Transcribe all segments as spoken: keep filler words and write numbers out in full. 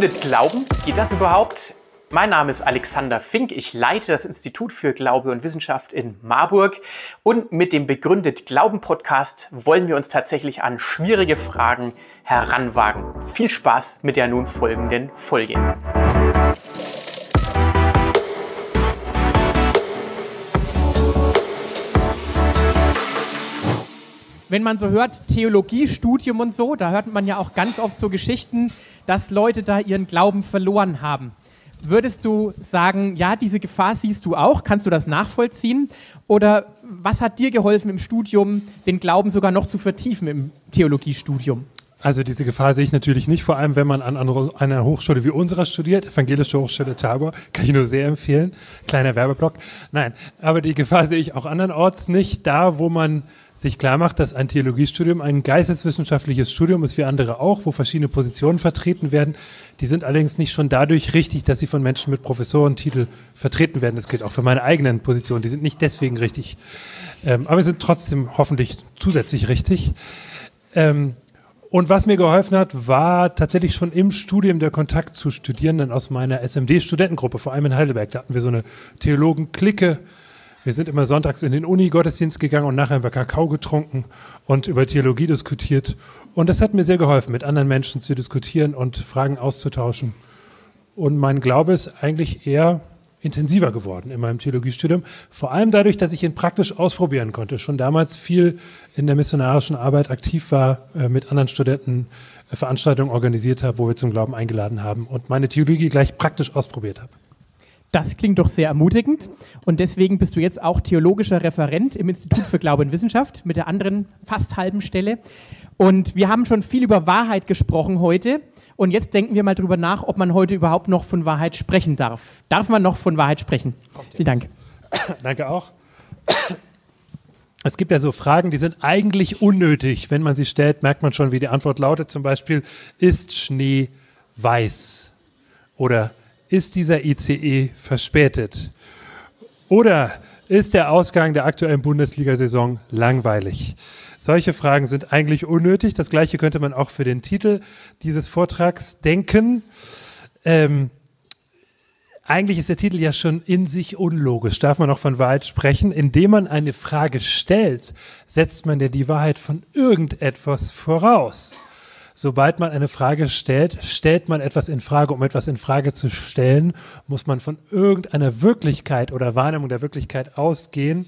Begründet Glauben? Geht das überhaupt? Mein Name ist Alexander Fink. Ich leite das Institut für Glaube und Wissenschaft in Marburg. Und mit dem Begründet Glauben Podcast wollen wir uns tatsächlich an schwierige Fragen heranwagen. Viel Spaß mit der nun folgenden Folge. Wenn man so hört, Theologiestudium und so, da hört man ja auch ganz oft so Geschichten, dass Leute da ihren Glauben verloren haben. Würdest du sagen, ja, diese Gefahr siehst du auch, kannst du das nachvollziehen? Oder was hat dir geholfen im Studium, den Glauben sogar noch zu vertiefen im Theologiestudium? Also diese Gefahr sehe ich natürlich nicht, vor allem wenn man an einer Hochschule wie unserer studiert, Evangelische Hochschule Tabor, kann ich nur sehr empfehlen, kleiner Werbeblock. Nein, aber die Gefahr sehe ich auch andernorts nicht, da wo man sich klar macht, dass ein Theologiestudium ein geisteswissenschaftliches Studium ist, wie andere auch, wo verschiedene Positionen vertreten werden. Die sind allerdings nicht schon dadurch richtig, dass sie von Menschen mit Professorentitel vertreten werden. Das gilt auch für meine eigenen Positionen, die sind nicht deswegen richtig, ähm, aber sie sind trotzdem hoffentlich zusätzlich richtig. Ähm, Und was mir geholfen hat, war tatsächlich schon im Studium der Kontakt zu Studierenden aus meiner S M D-Studentengruppe, vor allem in Heidelberg. Da hatten wir so eine Theologen-Clique. Wir sind immer sonntags in den Uni-Gottesdienst gegangen und nachher haben wir Kakao getrunken und über Theologie diskutiert. Und das hat mir sehr geholfen, mit anderen Menschen zu diskutieren und Fragen auszutauschen. Und mein Glaube ist eigentlich eher intensiver geworden in meinem Theologiestudium. Vor allem dadurch, dass ich ihn praktisch ausprobieren konnte. Schon damals viel in der missionarischen Arbeit aktiv war, mit anderen Studenten Veranstaltungen organisiert habe, wo wir zum Glauben eingeladen haben und meine Theologie gleich praktisch ausprobiert habe. Das klingt doch sehr ermutigend und deswegen bist du jetzt auch theologischer Referent im Institut für Glaube und Wissenschaft mit der anderen fast halben Stelle. Und wir haben schon viel über Wahrheit gesprochen heute. Und jetzt denken wir mal drüber nach, ob man heute überhaupt noch von Wahrheit sprechen darf. Darf man noch von Wahrheit sprechen? Vielen Dank. Danke auch. Es gibt ja so Fragen, die sind eigentlich unnötig. Wenn man sie stellt, merkt man schon, wie die Antwort lautet. Zum Beispiel, ist Schnee weiß? Oder ist dieser I C E verspätet? Oder ist der Ausgang der aktuellen Bundesliga-Saison langweilig? Solche Fragen sind eigentlich unnötig. Das Gleiche könnte man auch für den Titel dieses Vortrags denken. Ähm, eigentlich ist der Titel ja schon in sich unlogisch. Darf man auch von Wahrheit sprechen? Indem man eine Frage stellt, setzt man ja die Wahrheit von irgendetwas voraus. Sobald man eine Frage stellt, stellt man etwas in Frage. Um etwas in Frage zu stellen, muss man von irgendeiner Wirklichkeit oder Wahrnehmung der Wirklichkeit ausgehen.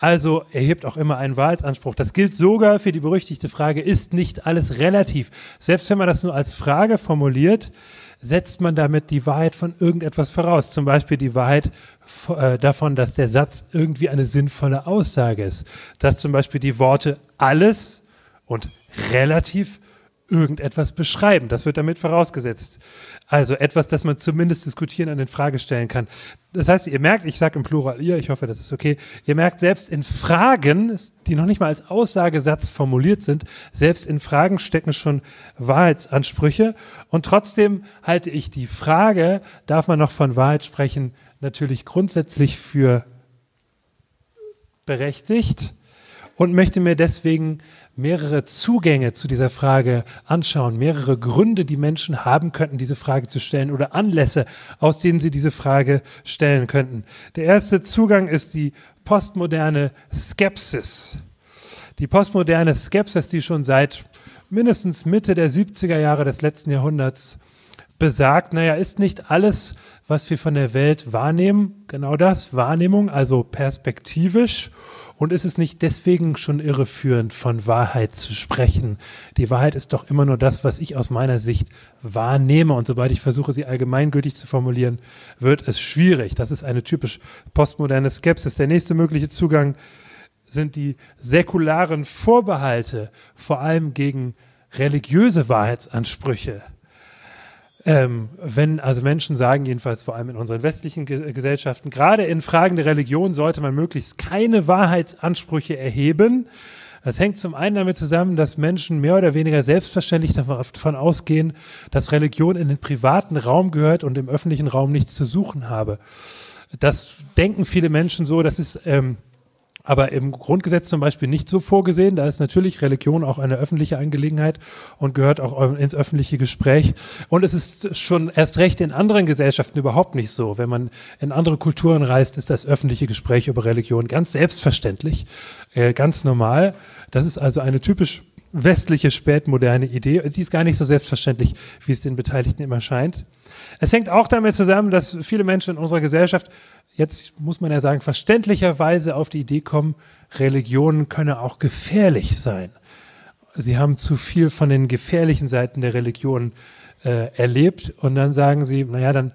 Also erhebt auch immer einen Wahrheitsanspruch. Das gilt sogar für die berüchtigte Frage, ist nicht alles relativ? Selbst wenn man das nur als Frage formuliert, setzt man damit die Wahrheit von irgendetwas voraus. Zum Beispiel die Wahrheit äh, davon, dass der Satz irgendwie eine sinnvolle Aussage ist. Dass zum Beispiel die Worte alles und relativ irgendetwas beschreiben. Das wird damit vorausgesetzt. Also etwas, das man zumindest diskutieren an den Frage stellen kann. Das heißt, ihr merkt, ich sage im Plural ihr, ich hoffe, das ist okay, ihr merkt, selbst in Fragen, die noch nicht mal als Aussagesatz formuliert sind, selbst in Fragen stecken schon Wahrheitsansprüche. Und trotzdem halte ich die Frage, darf man noch von Wahrheit sprechen, natürlich grundsätzlich für berechtigt und möchte mir deswegen mehrere Zugänge zu dieser Frage anschauen, mehrere Gründe, die Menschen haben könnten, diese Frage zu stellen oder Anlässe, aus denen sie diese Frage stellen könnten. Der erste Zugang ist die postmoderne Skepsis. Die postmoderne Skepsis, die schon seit mindestens Mitte der siebziger Jahre des letzten Jahrhunderts besagt, naja, ist nicht alles, was wir von der Welt wahrnehmen, genau das, Wahrnehmung, also perspektivisch. Und ist es nicht deswegen schon irreführend, von Wahrheit zu sprechen? Die Wahrheit ist doch immer nur das, was ich aus meiner Sicht wahrnehme. Und sobald ich versuche, sie allgemeingültig zu formulieren, wird es schwierig. Das ist eine typisch postmoderne Skepsis. Der nächste mögliche Zugang sind die säkularen Vorbehalte, vor allem gegen religiöse Wahrheitsansprüche. Ähm, wenn also Menschen sagen, jedenfalls vor allem in unseren westlichen Ge- Gesellschaften, gerade in Fragen der Religion sollte man möglichst keine Wahrheitsansprüche erheben. Das hängt zum einen damit zusammen, dass Menschen mehr oder weniger selbstverständlich davon ausgehen, dass Religion in den privaten Raum gehört und im öffentlichen Raum nichts zu suchen habe. Das denken viele Menschen so, das ist ähm, aber im Grundgesetz zum Beispiel nicht so vorgesehen. Da ist natürlich Religion auch eine öffentliche Angelegenheit und gehört auch ins öffentliche Gespräch. Und es ist schon erst recht in anderen Gesellschaften überhaupt nicht so. Wenn man in andere Kulturen reist, ist das öffentliche Gespräch über Religion ganz selbstverständlich, äh, ganz normal. Das ist also eine typisch westliche, spätmoderne Idee, die ist gar nicht so selbstverständlich, wie es den Beteiligten immer scheint. Es hängt auch damit zusammen, dass viele Menschen in unserer Gesellschaft, jetzt muss man ja sagen, verständlicherweise auf die Idee kommen, Religion könne auch gefährlich sein. Sie haben zu viel von den gefährlichen Seiten der Religion äh, erlebt und dann sagen sie, naja, dann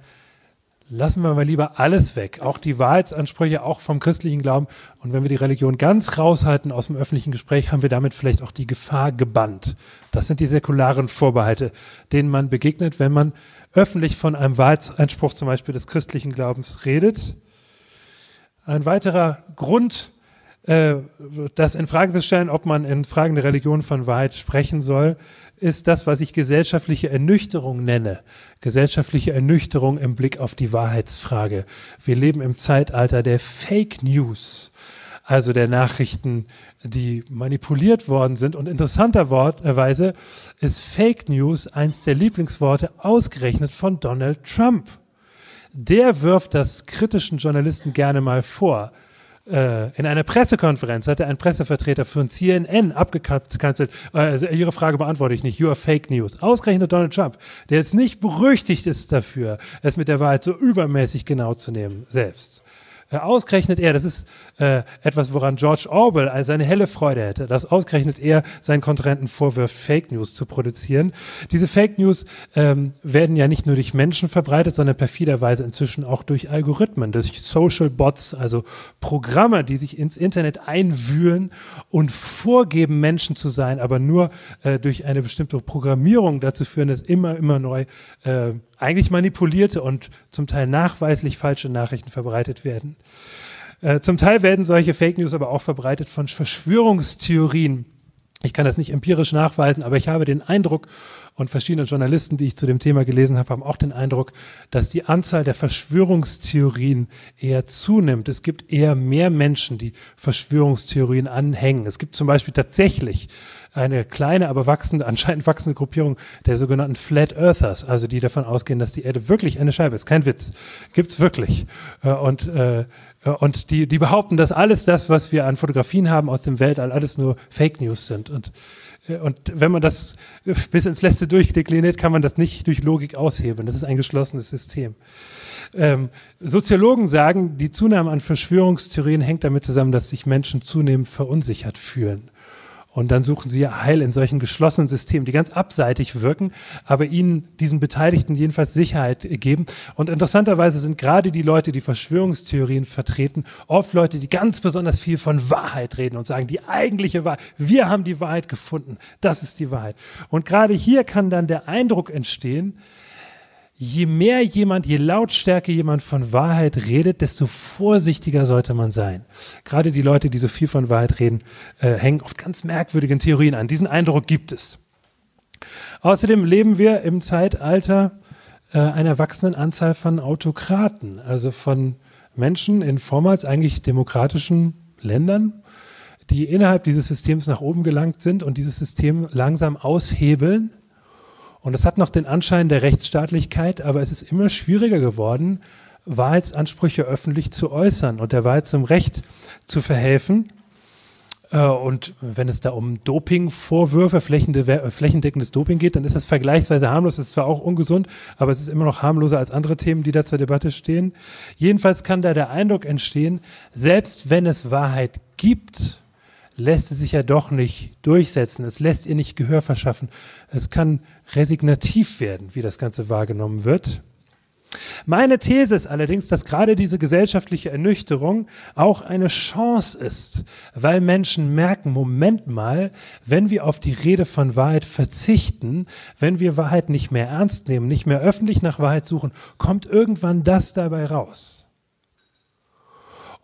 lassen wir mal lieber alles weg, auch die Wahrheitsansprüche, auch vom christlichen Glauben. Und wenn wir die Religion ganz raushalten aus dem öffentlichen Gespräch, haben wir damit vielleicht auch die Gefahr gebannt. Das sind die säkularen Vorbehalte, denen man begegnet, wenn man öffentlich von einem Wahrheitsanspruch zum Beispiel des christlichen Glaubens redet. Ein weiterer Grund, äh, das in Frage zu stellen, ob man in Fragen der Religion von Wahrheit sprechen soll, ist das, was ich gesellschaftliche Ernüchterung nenne. Gesellschaftliche Ernüchterung im Blick auf die Wahrheitsfrage. Wir leben im Zeitalter der Fake News, also der Nachrichten, die manipuliert worden sind. Und interessanterweise ist Fake News eins der Lieblingsworte ausgerechnet von Donald Trump. Der wirft das kritischen Journalisten gerne mal vor. In einer Pressekonferenz hatte ein Pressevertreter von C N N abgekanzelt, also ihre Frage beantworte ich nicht, you are fake news. Ausgerechnet Donald Trump, der jetzt nicht berüchtigt ist dafür, es mit der Wahrheit so übermäßig genau zu nehmen selbst. Ausgerechnet er, das ist äh, etwas, woran George Orwell also seine helle Freude hätte, dass ausgerechnet er seinen Kontrahenten vorwirft, Fake News zu produzieren. Diese Fake News ähm, werden ja nicht nur durch Menschen verbreitet, sondern perfiderweise inzwischen auch durch Algorithmen, durch Social Bots, also Programme, die sich ins Internet einwühlen und vorgeben, Menschen zu sein, aber nur äh, durch eine bestimmte Programmierung dazu führen, dass immer, immer neu äh, eigentlich manipulierte und zum Teil nachweislich falsche Nachrichten verbreitet werden. Äh, zum Teil werden solche Fake News aber auch verbreitet von Verschwörungstheorien. Ich kann das nicht empirisch nachweisen, aber ich habe den Eindruck, und verschiedene Journalisten, die ich zu dem Thema gelesen habe, haben auch den Eindruck, dass die Anzahl der Verschwörungstheorien eher zunimmt. Es gibt eher mehr Menschen, die Verschwörungstheorien anhängen. Es gibt zum Beispiel tatsächlich eine kleine, aber wachsende, anscheinend wachsende Gruppierung der sogenannten Flat Earthers, also die davon ausgehen, dass die Erde wirklich eine Scheibe ist. Kein Witz, gibt's wirklich. Und äh, und die die behaupten, dass alles das, was wir an Fotografien haben aus dem Weltall, alles nur Fake News sind. Und Und wenn man das bis ins Letzte durchdekliniert, kann man das nicht durch Logik aushebeln. Das ist ein geschlossenes System. Ähm, Soziologen sagen, die Zunahme an Verschwörungstheorien hängt damit zusammen, dass sich Menschen zunehmend verunsichert fühlen. Und dann suchen sie ihr Heil in solchen geschlossenen Systemen, die ganz abseitig wirken, aber ihnen, diesen Beteiligten, jedenfalls Sicherheit geben. Und interessanterweise sind gerade die Leute, die Verschwörungstheorien vertreten, oft Leute, die ganz besonders viel von Wahrheit reden und sagen, die eigentliche Wahrheit, wir haben die Wahrheit gefunden, das ist die Wahrheit. Und gerade hier kann dann der Eindruck entstehen, je mehr jemand, je lautstärker jemand von Wahrheit redet, desto vorsichtiger sollte man sein. Gerade die Leute, die so viel von Wahrheit reden, äh, hängen oft ganz merkwürdigen Theorien an. Diesen Eindruck gibt es. Außerdem leben wir im Zeitalter äh, einer wachsenden Anzahl von Autokraten, also von Menschen in vormals eigentlich demokratischen Ländern, die innerhalb dieses Systems nach oben gelangt sind und dieses System langsam aushebeln. Und es hat noch den Anschein der Rechtsstaatlichkeit, aber es ist immer schwieriger geworden, Wahrheitsansprüche öffentlich zu äußern und der Wahrheit zum Recht zu verhelfen. Und wenn es da um Dopingvorwürfe, flächendeckendes Doping geht, dann ist das vergleichsweise harmlos. Es ist zwar auch ungesund, aber es ist immer noch harmloser als andere Themen, die da zur Debatte stehen. Jedenfalls kann da der Eindruck entstehen, selbst wenn es Wahrheit gibt, lässt es sich ja doch nicht durchsetzen, es lässt ihr nicht Gehör verschaffen. Es kann resignativ werden, wie das Ganze wahrgenommen wird. Meine These ist allerdings, dass gerade diese gesellschaftliche Ernüchterung auch eine Chance ist, weil Menschen merken, Moment mal, wenn wir auf die Rede von Wahrheit verzichten, wenn wir Wahrheit nicht mehr ernst nehmen, nicht mehr öffentlich nach Wahrheit suchen, kommt irgendwann das dabei raus.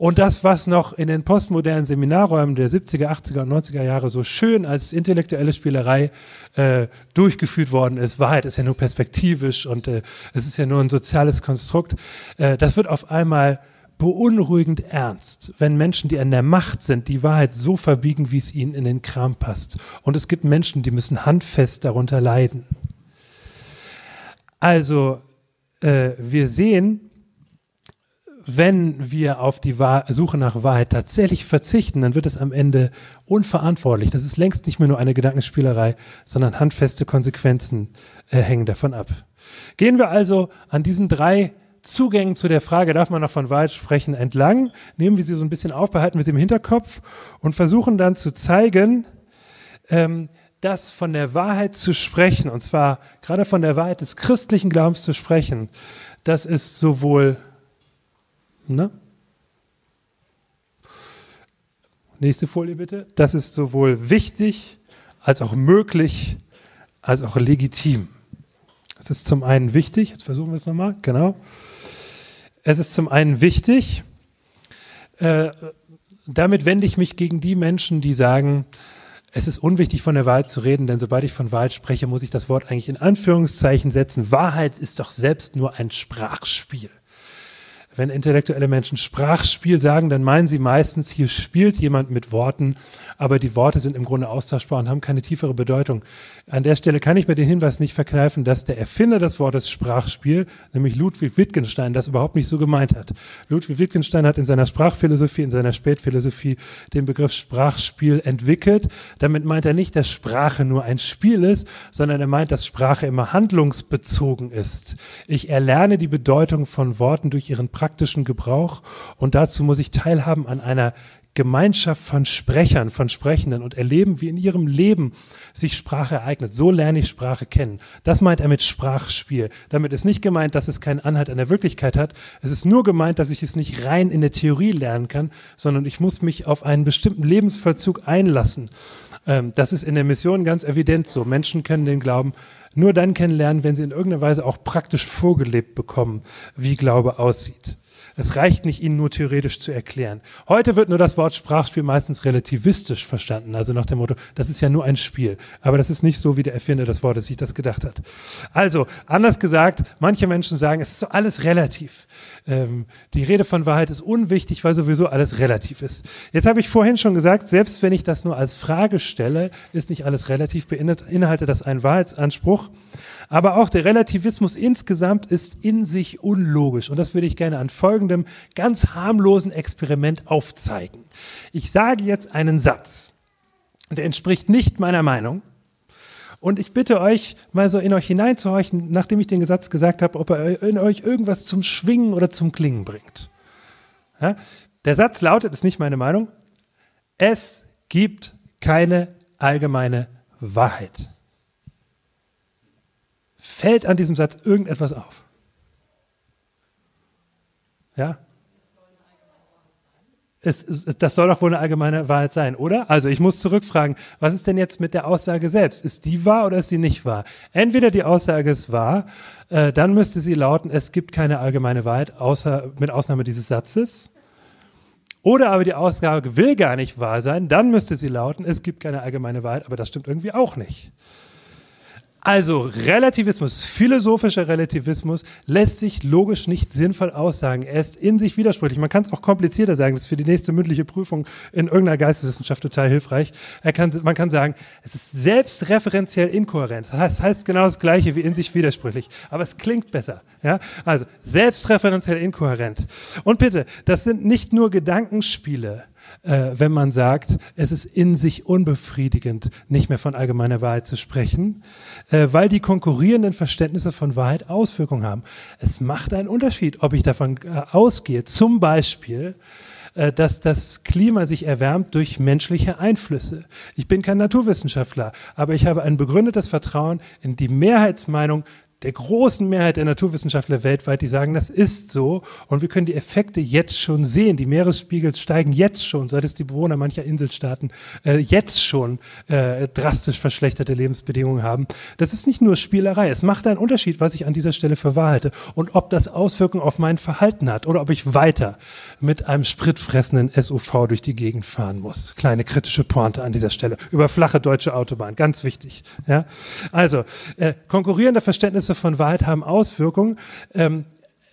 Und das, was noch in den postmodernen Seminarräumen der siebziger, achtziger und neunziger Jahre so schön als intellektuelle Spielerei äh, durchgeführt worden ist, Wahrheit ist ja nur perspektivisch und äh, es ist ja nur ein soziales Konstrukt, äh, das wird auf einmal beunruhigend ernst, wenn Menschen, die an der Macht sind, die Wahrheit so verbiegen, wie es ihnen in den Kram passt. Und es gibt Menschen, die müssen handfest darunter leiden. Also äh, wir sehen, wenn wir auf die Wahr- Suche nach Wahrheit tatsächlich verzichten, dann wird es am Ende unverantwortlich. Das ist längst nicht mehr nur eine Gedankenspielerei, sondern handfeste Konsequenzen äh, hängen davon ab. Gehen wir also an diesen drei Zugängen zu der Frage, darf man noch von Wahrheit sprechen, entlang, nehmen wir sie so ein bisschen auf, behalten wir sie im Hinterkopf und versuchen dann zu zeigen, ähm, dass von der Wahrheit zu sprechen, und zwar gerade von der Wahrheit des christlichen Glaubens zu sprechen, das ist sowohl, ne? Nächste Folie bitte. Das ist sowohl wichtig, als auch möglich, als auch legitim. Es ist zum einen wichtig, jetzt versuchen wir es nochmal, genau. Es ist zum einen wichtig, äh, damit wende ich mich gegen die Menschen, die sagen, es ist unwichtig, von der Wahrheit zu reden, denn sobald ich von Wahrheit spreche, muss ich das Wort eigentlich in Anführungszeichen setzen. Wahrheit ist doch selbst nur ein Sprachspiel. Wenn intellektuelle Menschen Sprachspiel sagen, dann meinen sie meistens, hier spielt jemand mit Worten, aber die Worte sind im Grunde austauschbar und haben keine tiefere Bedeutung. An der Stelle kann ich mir den Hinweis nicht verkneifen, dass der Erfinder des Wortes Sprachspiel, nämlich Ludwig Wittgenstein, das überhaupt nicht so gemeint hat. Ludwig Wittgenstein hat in seiner Sprachphilosophie, in seiner Spätphilosophie den Begriff Sprachspiel entwickelt. Damit meint er nicht, dass Sprache nur ein Spiel ist, sondern er meint, dass Sprache immer handlungsbezogen ist. Ich erlerne die Bedeutung von Worten durch ihren praktischen Gebrauch und dazu muss ich teilhaben an einer Gemeinschaft von Sprechern, von Sprechenden und erleben, wie in ihrem Leben sich Sprache ereignet. So lerne ich Sprache kennen. Das meint er mit Sprachspiel. Damit ist nicht gemeint, dass es keinen Anhalt an der Wirklichkeit hat. Es ist nur gemeint, dass ich es nicht rein in der Theorie lernen kann, sondern ich muss mich auf einen bestimmten Lebensvollzug einlassen. Das ist in der Mission ganz evident so. Menschen können den Glauben nur dann kennenlernen, wenn sie in irgendeiner Weise auch praktisch vorgelebt bekommen, wie Glaube aussieht. Es reicht nicht, ihn nur theoretisch zu erklären. Heute wird nur das Wort Sprachspiel meistens relativistisch verstanden, also nach dem Motto, das ist ja nur ein Spiel. Aber das ist nicht so, wie der Erfinder des Wortes sich das gedacht hat. Also, anders gesagt, manche Menschen sagen, es ist so alles relativ. Ähm, die Rede von Wahrheit ist unwichtig, weil sowieso alles relativ ist. Jetzt habe ich vorhin schon gesagt, selbst wenn ich das nur als Frage stelle, ist nicht alles relativ, beinhaltet das einen Wahrheitsanspruch. Aber auch der Relativismus insgesamt ist in sich unlogisch. Und das würde ich gerne an folgendem ganz harmlosen Experiment aufzeigen. Ich sage jetzt einen Satz, der entspricht nicht meiner Meinung. Und ich bitte euch, mal so in euch hineinzuhorchen, nachdem ich den Satz gesagt habe, ob er in euch irgendwas zum Schwingen oder zum Klingen bringt. Ja? Der Satz lautet, ist nicht meine Meinung, es gibt keine allgemeine Wahrheit. Fällt an diesem Satz irgendetwas auf? Ja? Es, es, das soll doch wohl eine allgemeine Wahrheit sein, oder? Also ich muss zurückfragen, was ist denn jetzt mit der Aussage selbst? Ist die wahr oder ist die nicht wahr? Entweder die Aussage ist wahr, äh, dann müsste sie lauten, es gibt keine allgemeine Wahrheit, außer, mit Ausnahme dieses Satzes. Oder aber die Aussage will gar nicht wahr sein, dann müsste sie lauten, es gibt keine allgemeine Wahrheit, aber das stimmt irgendwie auch nicht. Also Relativismus, philosophischer Relativismus lässt sich logisch nicht sinnvoll aussagen. Er ist in sich widersprüchlich. Man kann es auch komplizierter sagen. Das ist für die nächste mündliche Prüfung in irgendeiner Geisteswissenschaft total hilfreich. Er kann, man kann sagen, es ist selbstreferenziell inkohärent. Das heißt genau das Gleiche wie in sich widersprüchlich. Aber es klingt besser. Ja? Also selbstreferenziell inkohärent. Und bitte, das sind nicht nur Gedankenspiele. Äh, wenn man sagt, es ist in sich unbefriedigend, nicht mehr von allgemeiner Wahrheit zu sprechen, äh, weil die konkurrierenden Verständnisse von Wahrheit Auswirkungen haben. Es macht einen Unterschied, ob ich davon äh, ausgehe, zum Beispiel, äh, dass das Klima sich erwärmt durch menschliche Einflüsse. Ich bin kein Naturwissenschaftler, aber ich habe ein begründetes Vertrauen in die Mehrheitsmeinung der großen Mehrheit der Naturwissenschaftler weltweit, die sagen, das ist so und wir können die Effekte jetzt schon sehen. Die Meeresspiegel steigen jetzt schon, seit es die Bewohner mancher Inselstaaten äh, jetzt schon äh, drastisch verschlechterte Lebensbedingungen haben. Das ist nicht nur Spielerei, es macht einen Unterschied, was ich an dieser Stelle für wahr halte und ob das Auswirkungen auf mein Verhalten hat oder ob ich weiter mit einem spritfressenden S U V durch die Gegend fahren muss. Kleine kritische Pointe an dieser Stelle über flache deutsche Autobahn, ganz wichtig. Ja? Also, äh, konkurrierende Verständnisse von Wahrheit haben Auswirkungen. Ähm,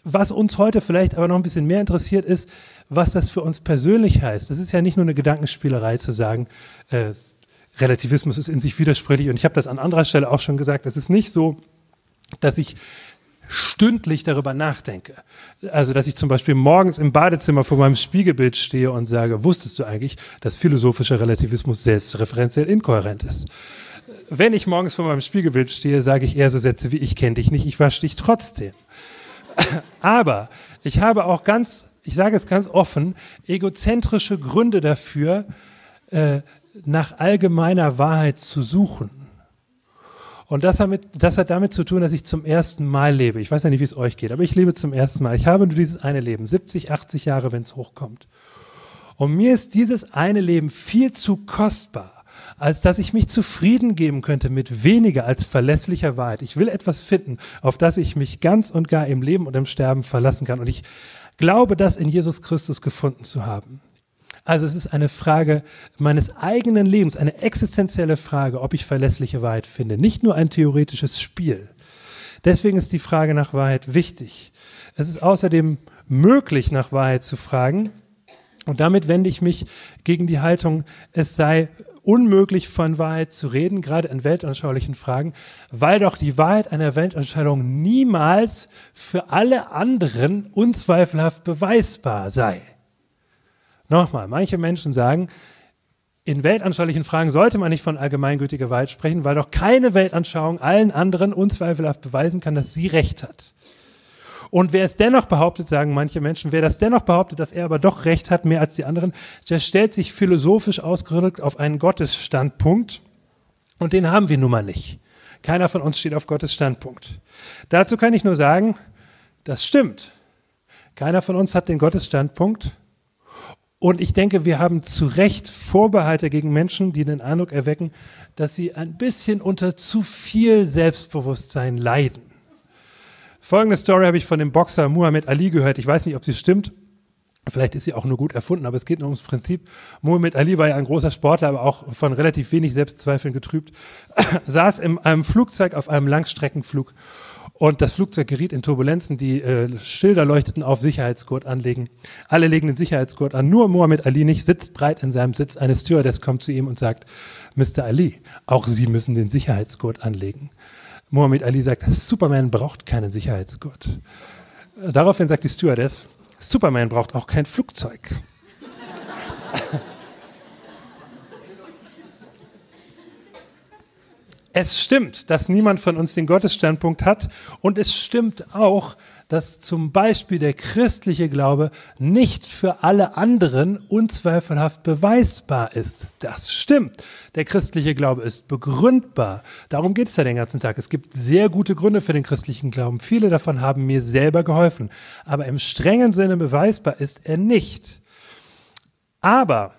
Was uns heute vielleicht aber noch ein bisschen mehr interessiert ist, was das für uns persönlich heißt. Das ist ja nicht nur eine Gedankenspielerei zu sagen, äh, Relativismus ist in sich widersprüchlich, und ich habe das an anderer Stelle auch schon gesagt, das ist nicht so, dass ich stündlich darüber nachdenke. Also, dass ich zum Beispiel morgens im Badezimmer vor meinem Spiegelbild stehe und sage, wusstest du eigentlich, dass philosophischer Relativismus selbstreferenziell inkohärent ist? Wenn ich morgens vor meinem Spiegelbild stehe, sage ich eher so Sätze wie, ich kenne dich nicht, ich wasche dich trotzdem. Aber ich habe auch ganz, ich sage es ganz offen, egozentrische Gründe dafür, äh, nach allgemeiner Wahrheit zu suchen. Und das hat, mit, das hat damit zu tun, dass ich zum ersten Mal lebe. Ich weiß ja nicht, wie es euch geht, aber ich lebe zum ersten Mal. Ich habe nur dieses eine Leben, siebzig, achtzig Jahre, wenn es hochkommt. Und mir ist dieses eine Leben viel zu kostbar, als dass ich mich zufrieden geben könnte mit weniger als verlässlicher Wahrheit. Ich will etwas finden, auf das ich mich ganz und gar im Leben und im Sterben verlassen kann. Und ich glaube, das in Jesus Christus gefunden zu haben. Also es ist eine Frage meines eigenen Lebens, eine existenzielle Frage, ob ich verlässliche Wahrheit finde. Nicht nur ein theoretisches Spiel. Deswegen ist die Frage nach Wahrheit wichtig. Es ist außerdem möglich, nach Wahrheit zu fragen. Und damit wende ich mich gegen die Haltung, es sei unmöglich, von Wahrheit zu reden, gerade in weltanschaulichen Fragen, weil doch die Wahrheit einer Weltanschauung niemals für alle anderen unzweifelhaft beweisbar sei. Nochmal, manche Menschen sagen, in weltanschaulichen Fragen sollte man nicht von allgemeingültiger Wahrheit sprechen, weil doch keine Weltanschauung allen anderen unzweifelhaft beweisen kann, dass sie recht hat. Und wer es dennoch behauptet, sagen manche Menschen, wer das dennoch behauptet, dass er aber doch recht hat, mehr als die anderen, der stellt sich philosophisch ausgerückt auf einen Gottesstandpunkt, und den haben wir nun mal nicht. Keiner von uns steht auf Gottes Standpunkt. Dazu kann ich nur sagen, das stimmt. Keiner von uns hat den Gottesstandpunkt. Und ich denke, wir haben zu Recht Vorbehalte gegen Menschen, die den Eindruck erwecken, dass sie ein bisschen unter zu viel Selbstbewusstsein leiden. Folgende Story habe ich von dem Boxer Muhammad Ali gehört. Ich weiß nicht, ob sie stimmt. Vielleicht ist sie auch nur gut erfunden, aber es geht nur ums Prinzip. Muhammad Ali war ja ein großer Sportler, aber auch von relativ wenig Selbstzweifeln getrübt. Saß in einem Flugzeug auf einem Langstreckenflug, und das Flugzeug geriet in Turbulenzen. Die äh, Schilder leuchteten auf, Sicherheitsgurt anlegen. Alle legen den Sicherheitsgurt an, nur Muhammad Ali nicht, sitzt breit in seinem Sitz. Eine Stewardess kommt zu ihm und sagt, Mister Ali, auch Sie müssen den Sicherheitsgurt anlegen. Muhammad Ali sagt, Superman braucht keinen Sicherheitsgurt. Daraufhin sagt die Stewardess, Superman braucht auch kein Flugzeug. Es stimmt, dass niemand von uns den Gottesstandpunkt hat, und es stimmt auch, dass zum Beispiel der christliche Glaube nicht für alle anderen unzweifelhaft beweisbar ist. Das stimmt. Der christliche Glaube ist begründbar. Darum geht es ja den ganzen Tag. Es gibt sehr gute Gründe für den christlichen Glauben. Viele davon haben mir selber geholfen. Aber im strengen Sinne beweisbar ist er nicht. Aber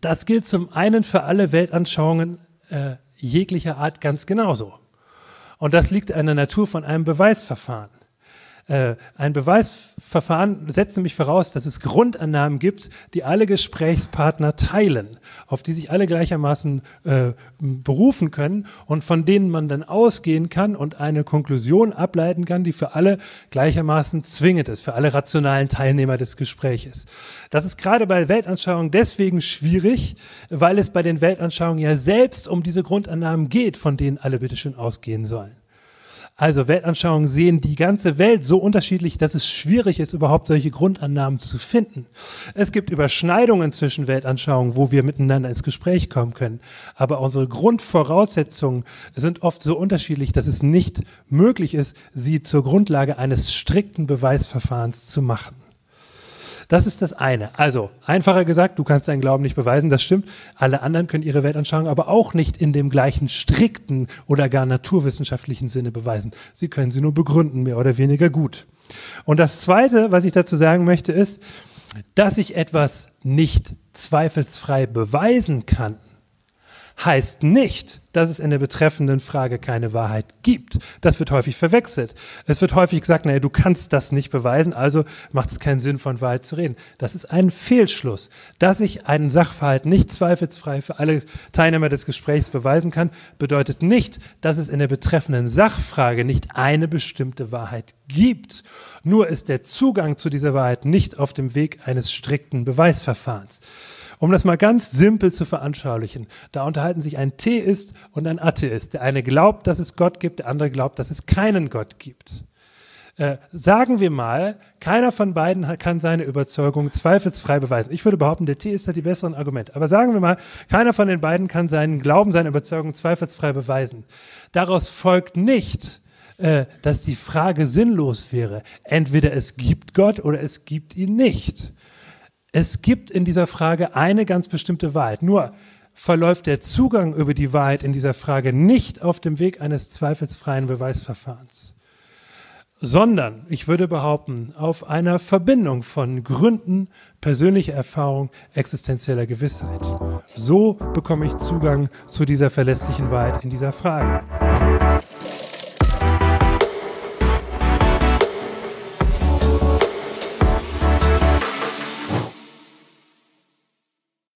das gilt zum einen für alle Weltanschauungen äh, jeglicher Art ganz genauso. Und das liegt an der Natur von einem Beweisverfahren. Äh, ein Beweisverfahren setzt nämlich voraus, dass es Grundannahmen gibt, die alle Gesprächspartner teilen, auf die sich alle gleichermaßen äh, berufen können und von denen man dann ausgehen kann und eine Konklusion ableiten kann, die für alle gleichermaßen zwingend ist, für alle rationalen Teilnehmer des Gespräches. Das ist gerade bei Weltanschauungen deswegen schwierig, weil es bei den Weltanschauungen ja selbst um diese Grundannahmen geht, von denen alle bitteschön ausgehen sollen. Also Weltanschauungen sehen die ganze Welt so unterschiedlich, dass es schwierig ist, überhaupt solche Grundannahmen zu finden. Es gibt Überschneidungen zwischen Weltanschauungen, wo wir miteinander ins Gespräch kommen können. Aber unsere Grundvoraussetzungen sind oft so unterschiedlich, dass es nicht möglich ist, sie zur Grundlage eines strikten Beweisverfahrens zu machen. Das ist das eine. Also, einfacher gesagt, du kannst deinen Glauben nicht beweisen, das stimmt. Alle anderen können ihre Weltanschauung aber auch nicht in dem gleichen strikten oder gar naturwissenschaftlichen Sinne beweisen. Sie können sie nur begründen, mehr oder weniger gut. Und das Zweite, was ich dazu sagen möchte, ist, dass ich etwas nicht zweifelsfrei beweisen kann, heißt nicht, dass es in der betreffenden Frage keine Wahrheit gibt. Das wird häufig verwechselt. Es wird häufig gesagt, naja, du kannst das nicht beweisen, also macht es keinen Sinn, von Wahrheit zu reden. Das ist ein Fehlschluss. Dass ich einen Sachverhalt nicht zweifelsfrei für alle Teilnehmer des Gesprächs beweisen kann, bedeutet nicht, dass es in der betreffenden Sachfrage nicht eine bestimmte Wahrheit gibt. Nur ist der Zugang zu dieser Wahrheit nicht auf dem Weg eines strikten Beweisverfahrens. Um das mal ganz simpel zu veranschaulichen, da unterhalten sich ein Theist und ein Atheist. Der eine glaubt, dass es Gott gibt, der andere glaubt, dass es keinen Gott gibt. Äh, sagen wir mal, keiner von beiden kann seine Überzeugung zweifelsfrei beweisen. Ich würde behaupten, der Theist hat die besseren Argumente. Aber sagen wir mal, keiner von den beiden kann seinen Glauben, seine Überzeugung zweifelsfrei beweisen. Daraus folgt nicht, äh, dass die Frage sinnlos wäre. Entweder es gibt Gott oder es gibt ihn nicht. Es gibt in dieser Frage eine ganz bestimmte Wahrheit. Nur verläuft der Zugang über die Wahrheit in dieser Frage nicht auf dem Weg eines zweifelsfreien Beweisverfahrens, sondern, ich würde behaupten, auf einer Verbindung von Gründen, persönlicher Erfahrung, existenzieller Gewissheit. So bekomme ich Zugang zu dieser verlässlichen Wahrheit in dieser Frage.